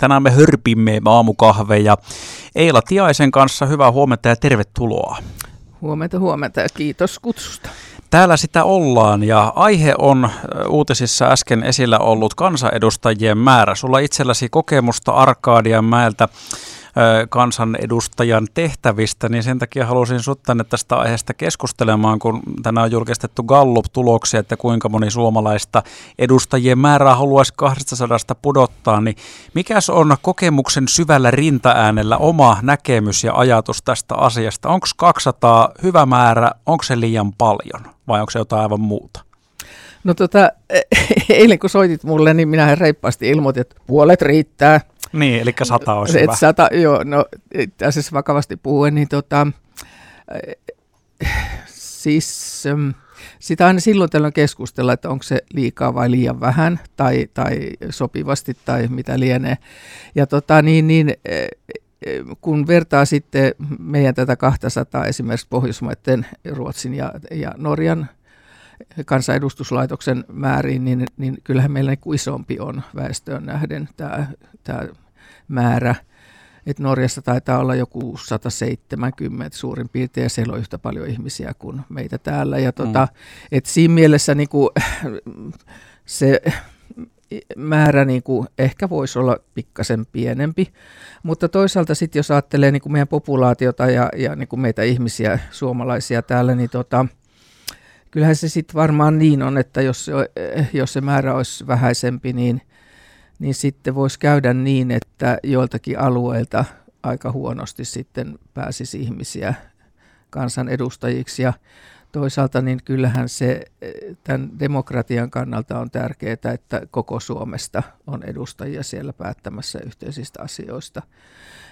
Tänään me hörpimme aamukahveja Eila Tiaisen kanssa. Hyvää huomenta ja tervetuloa. Huomenta ja kiitos kutsusta. Täällä sitä ollaan ja aihe on uutisissa äsken esillä ollut kansanedustajien määrä. Sulla itselläsi kokemusta Arkadian mäeltä kansanedustajan tehtävistä, niin sen takia halusin sut tänne tästä aiheesta keskustelemaan, kun tänään on julkistettu Gallup-tuloksia, että kuinka moni suomalaista edustajien määrää haluaisi 200 pudottaa, niin mikäs on kokemuksen syvällä rintaäänellä oma näkemys ja ajatus tästä asiasta? Onko 200 hyvä määrä, onko se liian paljon vai onko se jotain aivan muuta? No eilen kun soitit mulle, niin minä reippaasti ilmoitin, että puolet riittää. Niin, eli 100 olisi hyvä. 100, joo, no itse asiassa vakavasti puhuen, niin siis sitä aina silloin tällöin keskustella, että onko se liikaa vai liian vähän, tai sopivasti, tai mitä lienee. Ja kun vertaa sitten meidän tätä 200 esimerkiksi Pohjoismaiden, Ruotsin ja Norjan kansanedustuslaitoksen määriin, niin kyllähän meillä isompi on väestöön nähden tämä määrä. Et Norjassa taitaa olla joku 170 suurin piirtein, ja siellä on yhtä paljon ihmisiä kuin meitä täällä. Ja et siinä mielessä niinku, se määrä niinku, ehkä voisi olla pikkasen pienempi, mutta toisaalta sitten jos ajattelee niinku meidän populaatiota ja niinku meitä ihmisiä, suomalaisia täällä, niin kyllähän se sitten varmaan niin on, että jos se määrä olisi vähäisempi, niin sitten voisi käydä niin, että joiltakin alueilta aika huonosti sitten pääsisi ihmisiä kansanedustajiksi. Ja toisaalta niin kyllähän se tämän demokratian kannalta on tärkeää, että koko Suomesta on edustajia siellä päättämässä yhteisistä asioista.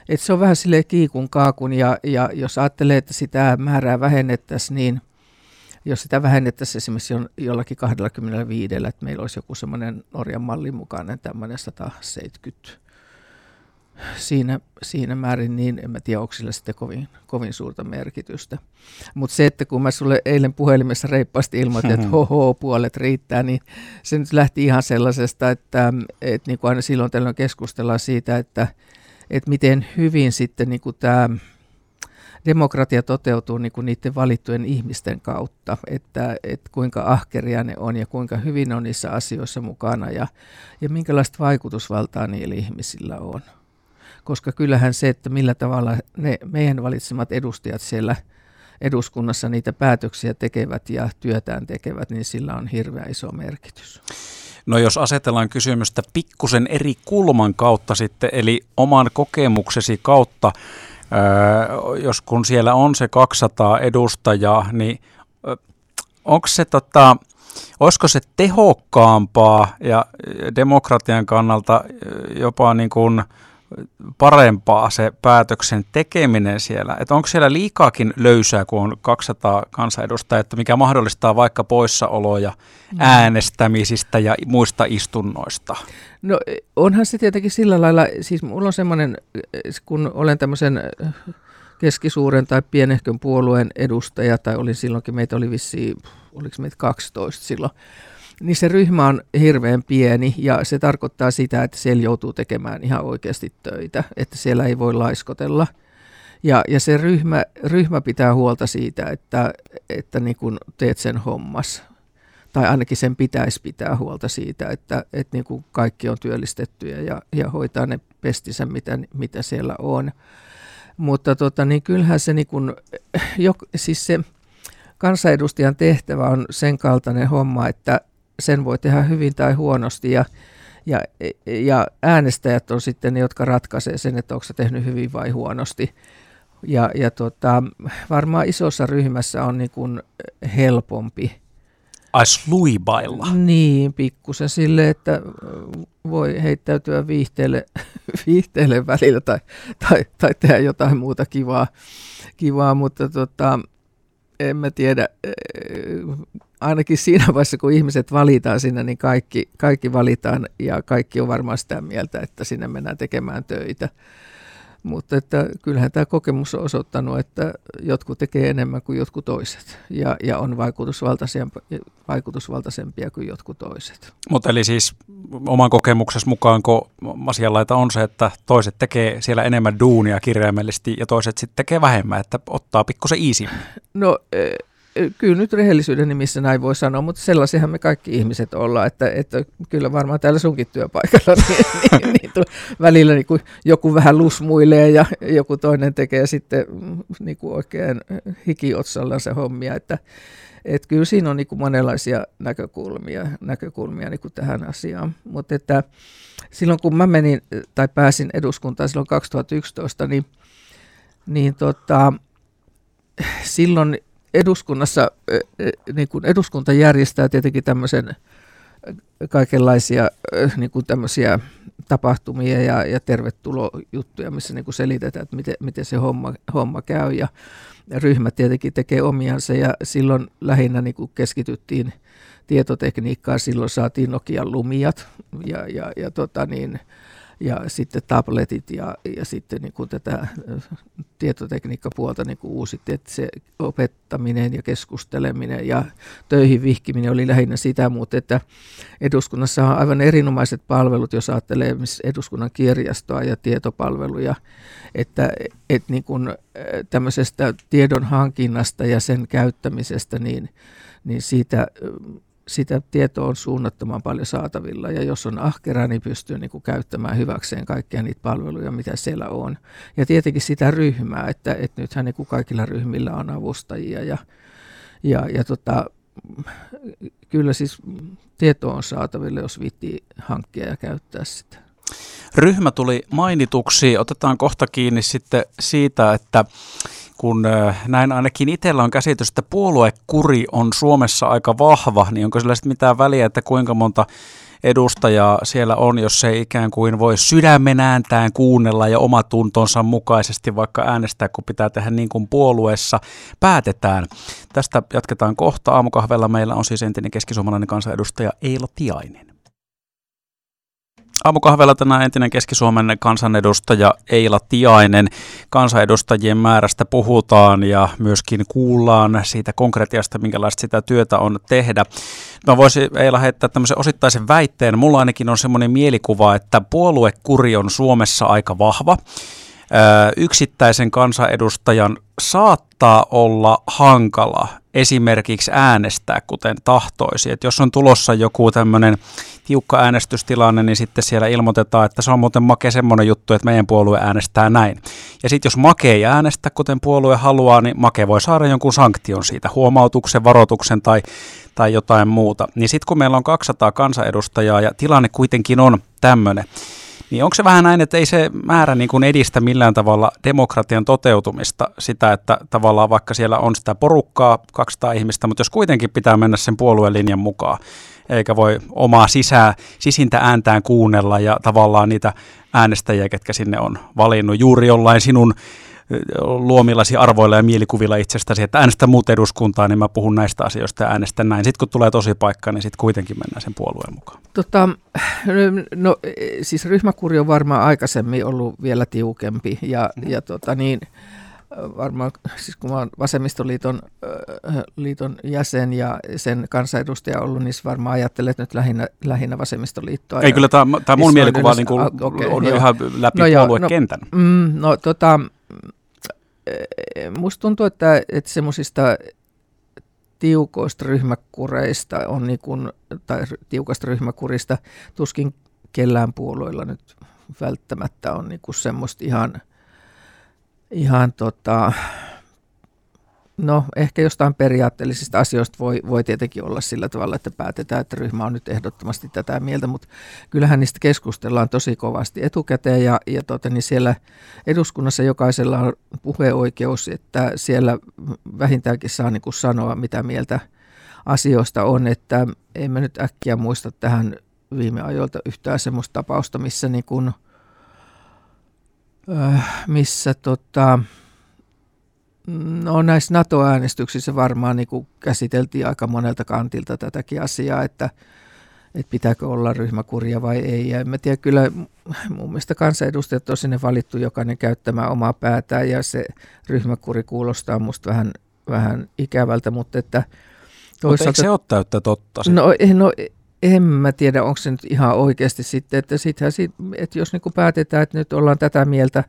Et se on vähän silleen kiikun kaakun, ja jos ajattelee, että sitä määrää vähennettäisiin, niin jos sitä vähennettäisiin esimerkiksi jollakin 25, että meillä olisi joku semmoinen Norjan mallin mukainen tämmöinen 170 siinä määrin, niin en mä tiedä, onko sillä sitten kovin suurta merkitystä. Mutta se, että kun mä sulle eilen puhelimessa reippaasti ilmoitin, että puolet riittää, niin se nyt lähti ihan sellaisesta, että niin kuin aina silloin tällöin keskustellaan siitä, että miten hyvin sitten niin kuin tämä demokratia toteutuu niin kuin niiden valittujen ihmisten kautta, että kuinka ahkeria ne on ja kuinka hyvin on niissä asioissa mukana ja minkälaista vaikutusvaltaa niillä ihmisillä on. Koska kyllähän se, että millä tavalla ne meidän valitsemat edustajat siellä eduskunnassa niitä päätöksiä tekevät ja työtään tekevät, niin sillä on hirveän iso merkitys. No jos asetellaan kysymystä pikkusen eri kulman kautta sitten, eli oman kokemuksesi kautta, jos kun siellä on se 200 edustajaa, niin olisiko se tehokkaampaa ja demokratian kannalta jopa niin kuin parempaa se päätöksen tekeminen siellä? Että onko siellä liikaakin löysää, kun on 200 kansanedustajaa, että mikä mahdollistaa vaikka poissaoloja äänestämisistä ja muista istunnoista? No onhan se tietenkin sillä lailla, siis mulla on semmoinen, kun olen tämmöisen keskisuuren tai pienehkön puolueen edustaja, tai olin silloinkin, meitä oli vissiin, oliko meitä 12 silloin, niin se ryhmä on hirveän pieni ja se tarkoittaa sitä, että siellä joutuu tekemään ihan oikeasti töitä, että siellä ei voi laiskotella. Ja se ryhmä pitää huolta siitä, että niin kun teet sen hommas, tai ainakin sen pitäisi pitää huolta siitä, että niin kun kaikki on työllistettyjä ja hoitaa ne pestinsä, mitä siellä on. Mutta niin kyllähän se, niin kun, siis se kansanedustajan tehtävä on sen kaltainen homma, että sen voi tehdä hyvin tai huonosti ja äänestäjät on sitten ne, jotka ratkaisee sen, että onko se tehnyt hyvin vai huonosti. Ja varmaan isossa ryhmässä on niin kuin helpompi. Ais luibailla. Niin, pikkusen sille, että voi heittäytyä viihteelle välillä tai tehdä jotain muuta kivaa mutta en mä tiedä. Ainakin siinä vaiheessa, kun ihmiset valitaan sinne, niin kaikki valitaan ja kaikki on varmaan sitä mieltä, että sinne mennään tekemään töitä. Mutta että kyllähän tämä kokemus on osoittanut, että jotkut tekee enemmän kuin jotkut toiset ja on vaikutusvaltaisempia kuin jotkut toiset. Mutta eli siis oman kokemuksesi mukaan, kun asianlaita on se, että toiset tekee siellä enemmän duunia kirjaimellisesti ja toiset sitten tekee vähemmän, että ottaa pikkusen iisimmin. No kyllä nyt rehellisyyden nimissä näin voi sanoa, mutta sellaisiahan me kaikki ihmiset ollaan, että kyllä varmaan täällä sunkin työpaikalla niin välillä niin kuin joku vähän lusmuilee ja joku toinen tekee sitten niin kuin oikein hikiotsallaan se hommia, että kyllä siinä on niin kuin monenlaisia näkökulmia niin kuin tähän asiaan, mutta että silloin kun mä menin tai pääsin eduskuntaan silloin 2011, silloin eduskunnassa, niin kuin eduskunta järjestää tietenkin tämmöisen kaikenlaisia niin kuin tämmöisiä tapahtumia ja tervetulojuttuja, missä niin kuin selitetään, että miten se homma käy, ja ryhmä tietenkin tekee omiansa, ja silloin lähinnä niin kuin keskityttiin tietotekniikkaan, silloin saatiin Nokian Lumiat ja sitten tabletit ja sitten niin kuin tätä tietotekniikkapuolta niin kuin uusittiin, että se opettaminen ja keskusteleminen ja töihin vihkiminen oli lähinnä sitä, mutta että eduskunnassa on aivan erinomaiset palvelut, jos ajattelee eduskunnan kirjastoa ja tietopalveluja, että niin kuin tämmöisestä tiedon hankinnasta ja sen käyttämisestä, niin siitä sitä tietoa on suunnattoman paljon saatavilla, ja jos on ahkera, niin pystyy niin kuin käyttämään hyväkseen kaikkia niitä palveluja, mitä siellä on. Ja tietenkin sitä ryhmää, että nythän niin kuin kaikilla ryhmillä on avustajia, kyllä siis tietoa on saatavilla, jos viitti hankkia ja käyttää sitä. Ryhmä tuli mainituksi. Otetaan kohta kiinni sitten siitä, että kun näin ainakin itsellä on käsitys, että puoluekuri on Suomessa aika vahva, niin onko sillä sitten mitään väliä, että kuinka monta edustajaa siellä on, jos ei ikään kuin voi sydämen ääntään kuunnella ja omatuntonsa mukaisesti vaikka äänestää, kun pitää tehdä niin kuin puolueessa päätetään. Tästä jatketaan kohta. Aamukahvella meillä on siis entinen keskisuomalainen kansanedustaja Eila Tiainen. Aamukahvella tänään entinen Keski-Suomen kansanedustaja Eila Tiainen. Kansanedustajien määrästä puhutaan ja myöskin kuullaan siitä konkretiasta, minkälaista sitä työtä on tehdä. Mä voisin, Eila, heittää tämmöisen osittaisen väitteen. Mulla ainakin on semmoinen mielikuva, että puoluekuri on Suomessa aika vahva. Yksittäisen kansanedustajan saattaa olla hankala esimerkiksi äänestää, kuten tahtoisi. Et jos on tulossa joku tämmöinen tiukka äänestystilanne, niin sitten siellä ilmoitetaan, että se on muuten Make semmoinen juttu, että meidän puolue äänestää näin. Ja sitten jos Make ei äänestä, kuten puolue haluaa, niin Make voi saada jonkun sanktion siitä, huomautuksen, varoituksen tai jotain muuta. Niin sitten kun meillä on 200 kansanedustajaa ja tilanne kuitenkin on tämmöinen, niin onko se vähän näin, että ei se määrä niin kuin edistä millään tavalla demokratian toteutumista, sitä, että tavallaan vaikka siellä on sitä porukkaa, 200 ihmistä, mutta jos kuitenkin pitää mennä sen puoluelinjan mukaan, eikä voi omaa sisintä ääntään kuunnella ja tavallaan niitä äänestäjiä, ketkä sinne on valinnut juuri jollain sinun luomillasi arvoilla ja mielikuvilla itsestäsi, että äänestä muut eduskuntaa, niin mä puhun näistä asioista ja äänestän näin. Sitten kun tulee tosi paikka, niin sitten kuitenkin mennään sen puolueen mukaan. No siis ryhmäkuri on varmaan aikaisemmin ollut vielä tiukempi ja varmaan, siis kun mä oon vasemmistoliiton jäsen ja sen kansanedustaja ollut, niin varmaan ajattelet nyt lähinnä vasemmistoliittoa. Ei kyllä, tämä mun mielikuva on ihan läpi puoluekentän. Musta tuntuu, että semmoisista tiukoista ryhmäkureista on niin kuin, tai tiukasta ryhmäkurista tuskin kellään puolueilla nyt välttämättä on niin kuin semmoista ihan no ehkä jostain periaatteellisista asioista voi tietenkin olla sillä tavalla, että päätetään, että ryhmä on nyt ehdottomasti tätä mieltä, mutta kyllähän niistä keskustellaan tosi kovasti etukäteen niin siellä eduskunnassa jokaisella on puheoikeus, että siellä vähintäänkin saa niin kuin sanoa, mitä mieltä asioista on, että emme nyt äkkiä muista tähän viime ajoilta yhtään semmoista tapausta, missä niin kuin, no näissä NATO-äänestyksissä varmaan niin kuin käsiteltiin aika monelta kantilta tätäkin asiaa, että pitääkö olla ryhmäkuria vai ei. Ja en mä tiedä, kyllä mun mielestä kansanedustajat on sinne valittu jokainen käyttämään omaa päätään ja se ryhmäkuri kuulostaa musta vähän ikävältä, mutta että toisaalta... Mutta eikö se ole täyttä totta? No en mä tiedä, onko se nyt ihan oikeasti sitten, että, jos niin kuin päätetään, että nyt ollaan tätä mieltä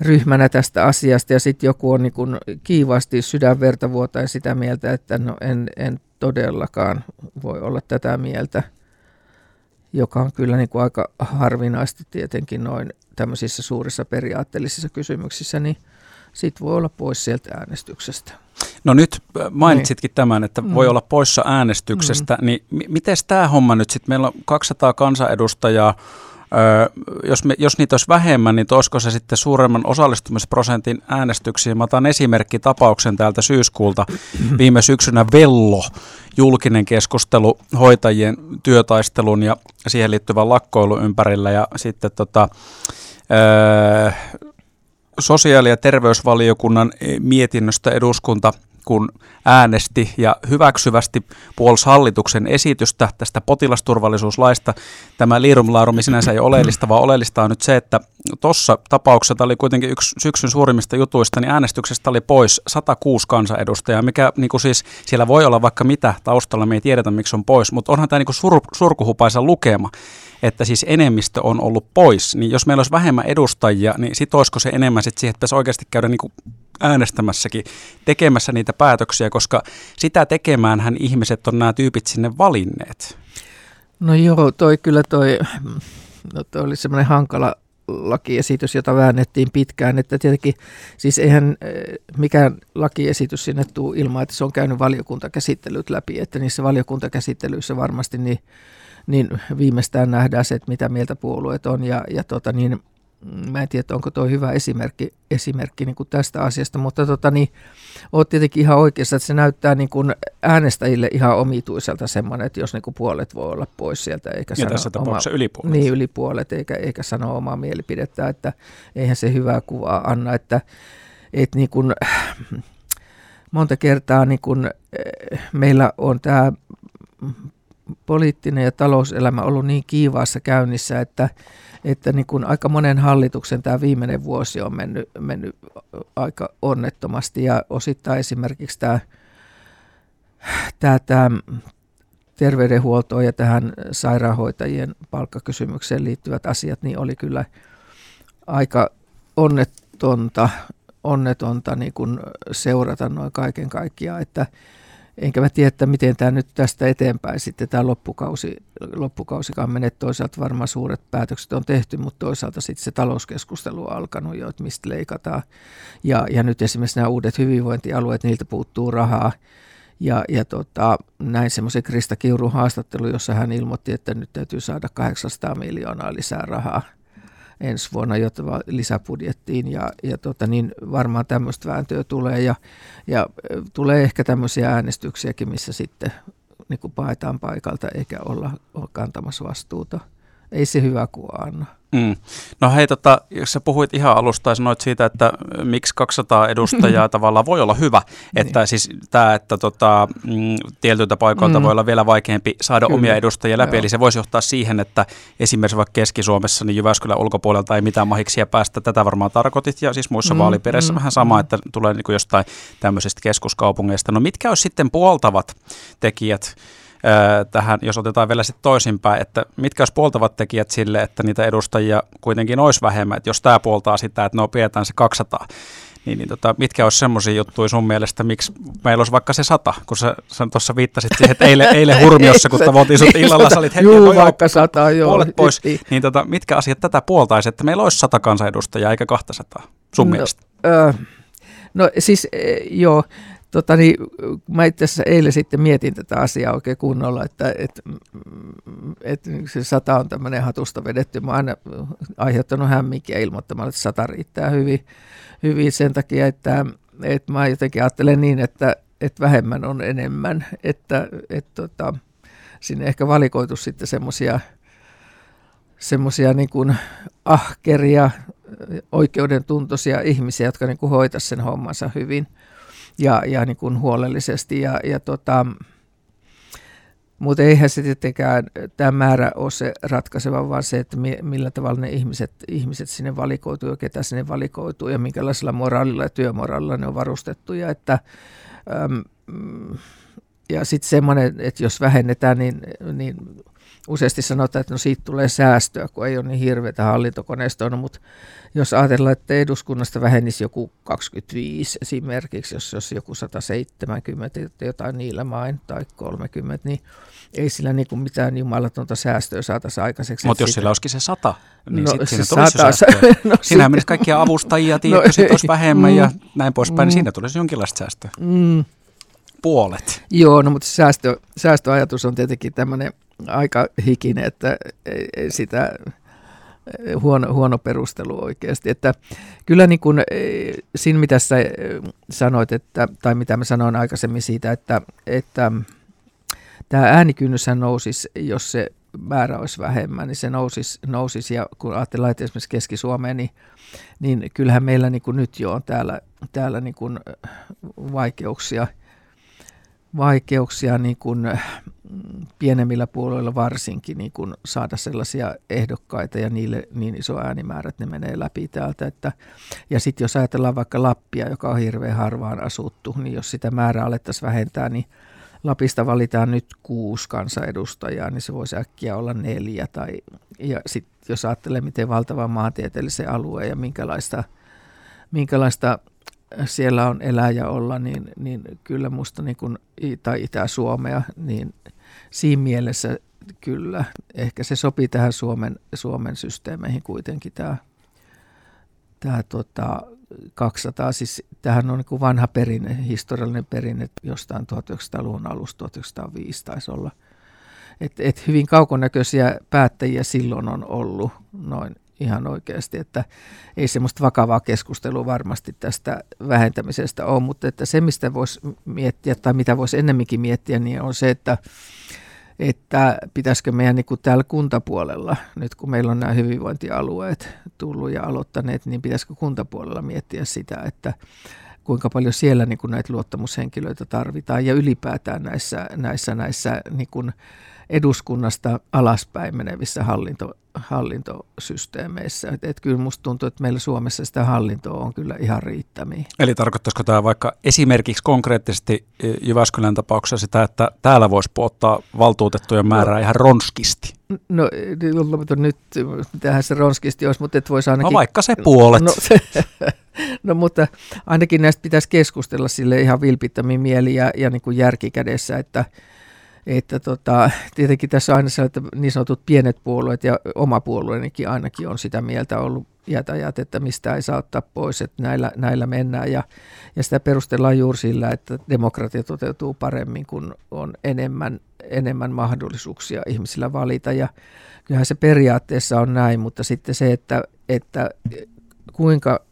ryhmänä tästä asiasta ja sitten joku on niin kuin kiivaasti sydänverta vuotain sitä mieltä, että no en todellakaan voi olla tätä mieltä, joka on kyllä niin kuin aika harvinaisesti tietenkin noin tämmöisissä suurissa periaatteellisissa kysymyksissä, niin sitten voi olla pois sieltä äänestyksestä. No nyt mainitsitkin niin tämän, että voi olla poissa äänestyksestä, niin miten tämä homma nyt sitten, meillä on 200 kansanedustajaa, jos niitä olisi vähemmän, niin olisiko se sitten suuremman osallistumisprosentin äänestyksiin? Mä otan esimerkkitapauksen täältä syyskuulta. Viime syksynä Vello, julkinen keskustelu hoitajien työtaistelun ja siihen liittyvän lakkoilun ympärillä ja sitten sosiaali- ja terveysvaliokunnan mietinnöstä eduskunta kun äänesti ja hyväksyvästi puolsi hallituksen esitystä tästä potilasturvallisuuslaista. Tämä liirumlaarumi sinänsä ei oleellista, vaan oleellista on nyt se, että tuossa tapauksessa oli kuitenkin yksi syksyn suurimmista jutuista, niin äänestyksestä oli pois 106 kansanedustajaa, mikä niin kuin siis siellä voi olla vaikka mitä taustalla, me ei tiedetä miksi on pois, mutta onhan tämä niin kuin surkuhupaisa lukema, että siis enemmistö on ollut pois, niin jos meillä olisi vähemmän edustajia, niin sit olisiko se enemmän sit siihen, että pitäisi oikeasti käydä niin kuin äänestämässäkin, tekemässä niitä päätöksiä, koska sitä tekemäänhän ihmiset on nämä tyypit sinne valinneet. No joo, toi oli semmoinen hankala lakiesitys, jota väännettiin pitkään, että tietenkin siis eihän mikään lakiesitys sinne tule ilman, että se on käynyt valiokuntakäsittelyt läpi, että niissä valiokuntakäsittelyissä varmasti niin viimeistään nähdään se, että mitä mieltä puolueet on ja mä en tiedä, onko tuo hyvä esimerkki niin kuin tästä asiasta, mutta oot tietenkin ihan oikeassa, että se näyttää niin kuin äänestäjille ihan omituiselta semmoinen, että jos niin kuin puolet voi olla pois sieltä, eikä ja tässä tapauksessa ylipuolet. Niin, ylipuolet, eikä sano omaa mielipidettä, että eihän se hyvää kuvaa anna, että niin kuin, monta kertaa niin kuin, meillä on tämä poliittinen ja talouselämä ollut niin kiivaassa käynnissä, että niin kuin aika monen hallituksen tämä viimeinen vuosi on mennyt aika onnettomasti ja osittain esimerkiksi tämä terveydenhuoltoon ja tähän sairaanhoitajien palkkakysymykseen liittyvät asiat, niin oli kyllä aika onnetonta niin kuin seurata noin kaiken kaikkiaan, että enkä mä tiedä, että miten tämä nyt tästä eteenpäin sitten tämä loppukausikaan menee. Toisaalta varmaan suuret päätökset on tehty, mutta toisaalta sitten se talouskeskustelu on alkanut jo, että mistä leikataan. Ja nyt esimerkiksi nämä uudet hyvinvointialueet, niiltä puuttuu rahaa. Ja näin semmoisen Krista Kiurun haastattelu, jossa hän ilmoitti, että nyt täytyy saada 800 miljoonaa lisää rahaa ensi vuonna lisäbudjettiin ja varmaan tämmöistä vääntöä tulee ja tulee ehkä tämmöisiä äänestyksiäkin, missä sitten niin kuin paetaan paikalta eikä olla kantamassa vastuuta. Ei se hyvä kuva anna. No hei, jos sä puhuit ihan alusta ja sanoit siitä, että miksi 200 edustajaa tavallaan voi olla hyvä, että niin. Siis tämä, että tietyiltä paikoilta voi olla vielä vaikeampi saada kyllä omia edustajia läpi, joo. Eli se voisi johtaa siihen, että esimerkiksi vaikka Keski-Suomessa, niin Jyväskylän ulkopuolelta ei mitään mahiksia päästä, tätä varmaan tarkoitit, ja siis muissa vaalipiireissä vähän sama, että tulee niin kuin jostain tämmöisistä keskuskaupungeista. No mitkä olisi sitten puoltavat tekijät? Tähän, jos otetaan vielä sitten toisinpäin, että mitkä olisi puoltavat tekijät sille, että niitä edustajia kuitenkin olisi vähemmän, että jos tämä puoltaa sitä, että pidetään se 200, niin mitkä olisi semmoisia juttuja sun mielestä, miksi meillä olisi vaikka se 100, kun sä tuossa viittasit siihen, että eilen Hurmiossa, kun tavoitin sut illalla, sä olit heti puolet pois, niin mitkä asiat tätä puoltaisi, että meillä olisi 100 kansanedustajaa eikä 200 sun mielestä? No siis joo. Mä itse asiassa eilen sitten mietin tätä asiaa oikein kunnolla, että se 100 on tämmöinen hatusta vedetty. Mä oon aina aiheuttanut hämminkiä ilmoittamalla, että 100 riittää hyvin sen takia, että mä jotenkin ajattelen niin, että vähemmän on enemmän. Että sinne ehkä valikoitu sitten semmoisia niin kuin ahkeria, oikeudentuntoisia ihmisiä, jotka niin kuin hoitaisivat sen hommansa hyvin. Ja niin kuin huolellisesti. Ja Mutta eihän se tietenkään tämä määrä ole se ratkaiseva, vaan se, että millä tavalla ne ihmiset sinne valikoituu ja ketä sinne valikoituu ja minkälaisella moraalilla ja työmoraalilla ne on varustettuja. Ja sitten semmoinen, että jos vähennetään, niin useasti sanotaan, että no siitä tulee säästöä, kun ei ole niin hirveätä hallintokoneistoa, mutta jos ajatellaan, että eduskunnasta vähenisi joku 25 esimerkiksi, jos joku 170 jotain niillä main tai 30, niin ei sillä niin kuin mitään jumalatonta säästöä saataisiin aikaiseksi. Mutta jos sillä olisikin se 100, niin no, sitten siinä tulisi säästöä. No, siinähän menisi kaikkia avustajia, sitten olisi vähemmän ja näin poispäin, niin siinä tulisi jonkinlaista säästöä. Puolet. Joo, no mutta säästöajatus on tietenkin tämmöinen aika hikinen, että sitä huono perustelu oikeasti. Että kyllä niin kuin siinä, mitä sä sanoit, tai mitä mä sanoin aikaisemmin siitä, että tämä äänikynnyshän nousisi, jos se määrä olisi vähemmän, niin se nousisi. Ja kun ajatellaan, että esimerkiksi Keski-Suomeen, niin kyllähän meillä niin kuin nyt jo on täällä niin kuin vaikeuksia niin kuin pienemmillä puolueilla varsinkin niin kuin saada sellaisia ehdokkaita ja niille niin iso äänimäärä, että ne menee läpi täältä. Ja sitten jos ajatellaan vaikka Lappia, joka on hirveän harvaan asuttu, niin jos sitä määrää alettaisiin vähentää, niin Lapista valitaan nyt 6 kansanedustajaa, niin se voisi äkkiä olla 4. Ja sitten jos ajattelee, miten valtavan maantieteellisen alueen ja minkälaista siellä on elää ja olla, niin kyllä musta niin kuin, tai Itä-Suomea, niin siinä mielessä kyllä. Ehkä se sopii tähän Suomen systeemeihin kuitenkin tämä 200. Siis tämähän on niin kuin vanha perinne, historiallinen perinne jostain 1900-luvun alusta, 1905 taisi olla. Et hyvin kaukonäköisiä päättäjiä silloin on ollut noin. Ihan oikeasti, että ei semmoista vakavaa keskustelua varmasti tästä vähentämisestä ole, mutta että se, mistä voisi miettiä tai mitä voisi ennemminkin miettiä, niin on se, että pitäisikö meidän niin kuin täällä kuntapuolella, nyt kun meillä on nämä hyvinvointialueet tullut ja aloittaneet, niin pitäisikö kuntapuolella miettiä sitä, että kuinka paljon siellä niin kuin näitä luottamushenkilöitä tarvitaan ja ylipäätään näissä niin kuin eduskunnasta alaspäin menevissä hallintosysteemeissä. Et kyllä musta tuntuu, että meillä Suomessa sitä hallintoa on kyllä ihan riittämiä. Eli tarkoittaisiko tämä vaikka esimerkiksi konkreettisesti Jyväskylän tapauksessa sitä, että täällä voisi ottaa valtuutettujen määrää ihan ronskisti? No nyt tähän se ronskisti olisi, mutta et voisi ainakin... No vaikka se puolet. No mutta ainakin näistä pitäisi keskustella sille ihan vilpittömin mieli ja niin kuin järki kädessä, että tietenkin tässä on aina se, että niin sanotut pienet puolueet ja oma puolueenikin ainakin on sitä mieltä ollut jätäjät, että mistä ei saa ottaa pois, että näillä mennään ja sitä perustellaan juuri sillä, että demokratia toteutuu paremmin, kun on enemmän mahdollisuuksia ihmisillä valita ja kyllähän se periaatteessa on näin, mutta sitten se, että kuinka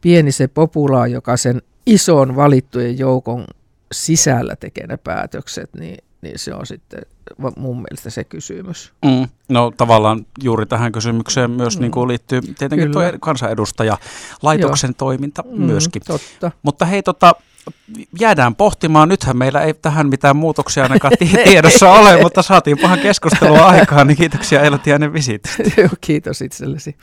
pieni se populaa, joka sen ison valittujen joukon sisällä tekee ne päätökset, niin se on sitten mun mielestä se kysymys. No tavallaan juuri tähän kysymykseen myös niin kuin liittyy tietenkin tuo kansanedustajalaitoksen toiminta myöskin. Totta. Mutta hei, jäädään pohtimaan. Nythän meillä ei tähän mitään muutoksia ainakaan tiedossa ole, mutta saatiin pahan keskustelua aikaan. Niin kiitoksia Eila Tiainen visiitistä. Kiitos itsellesi.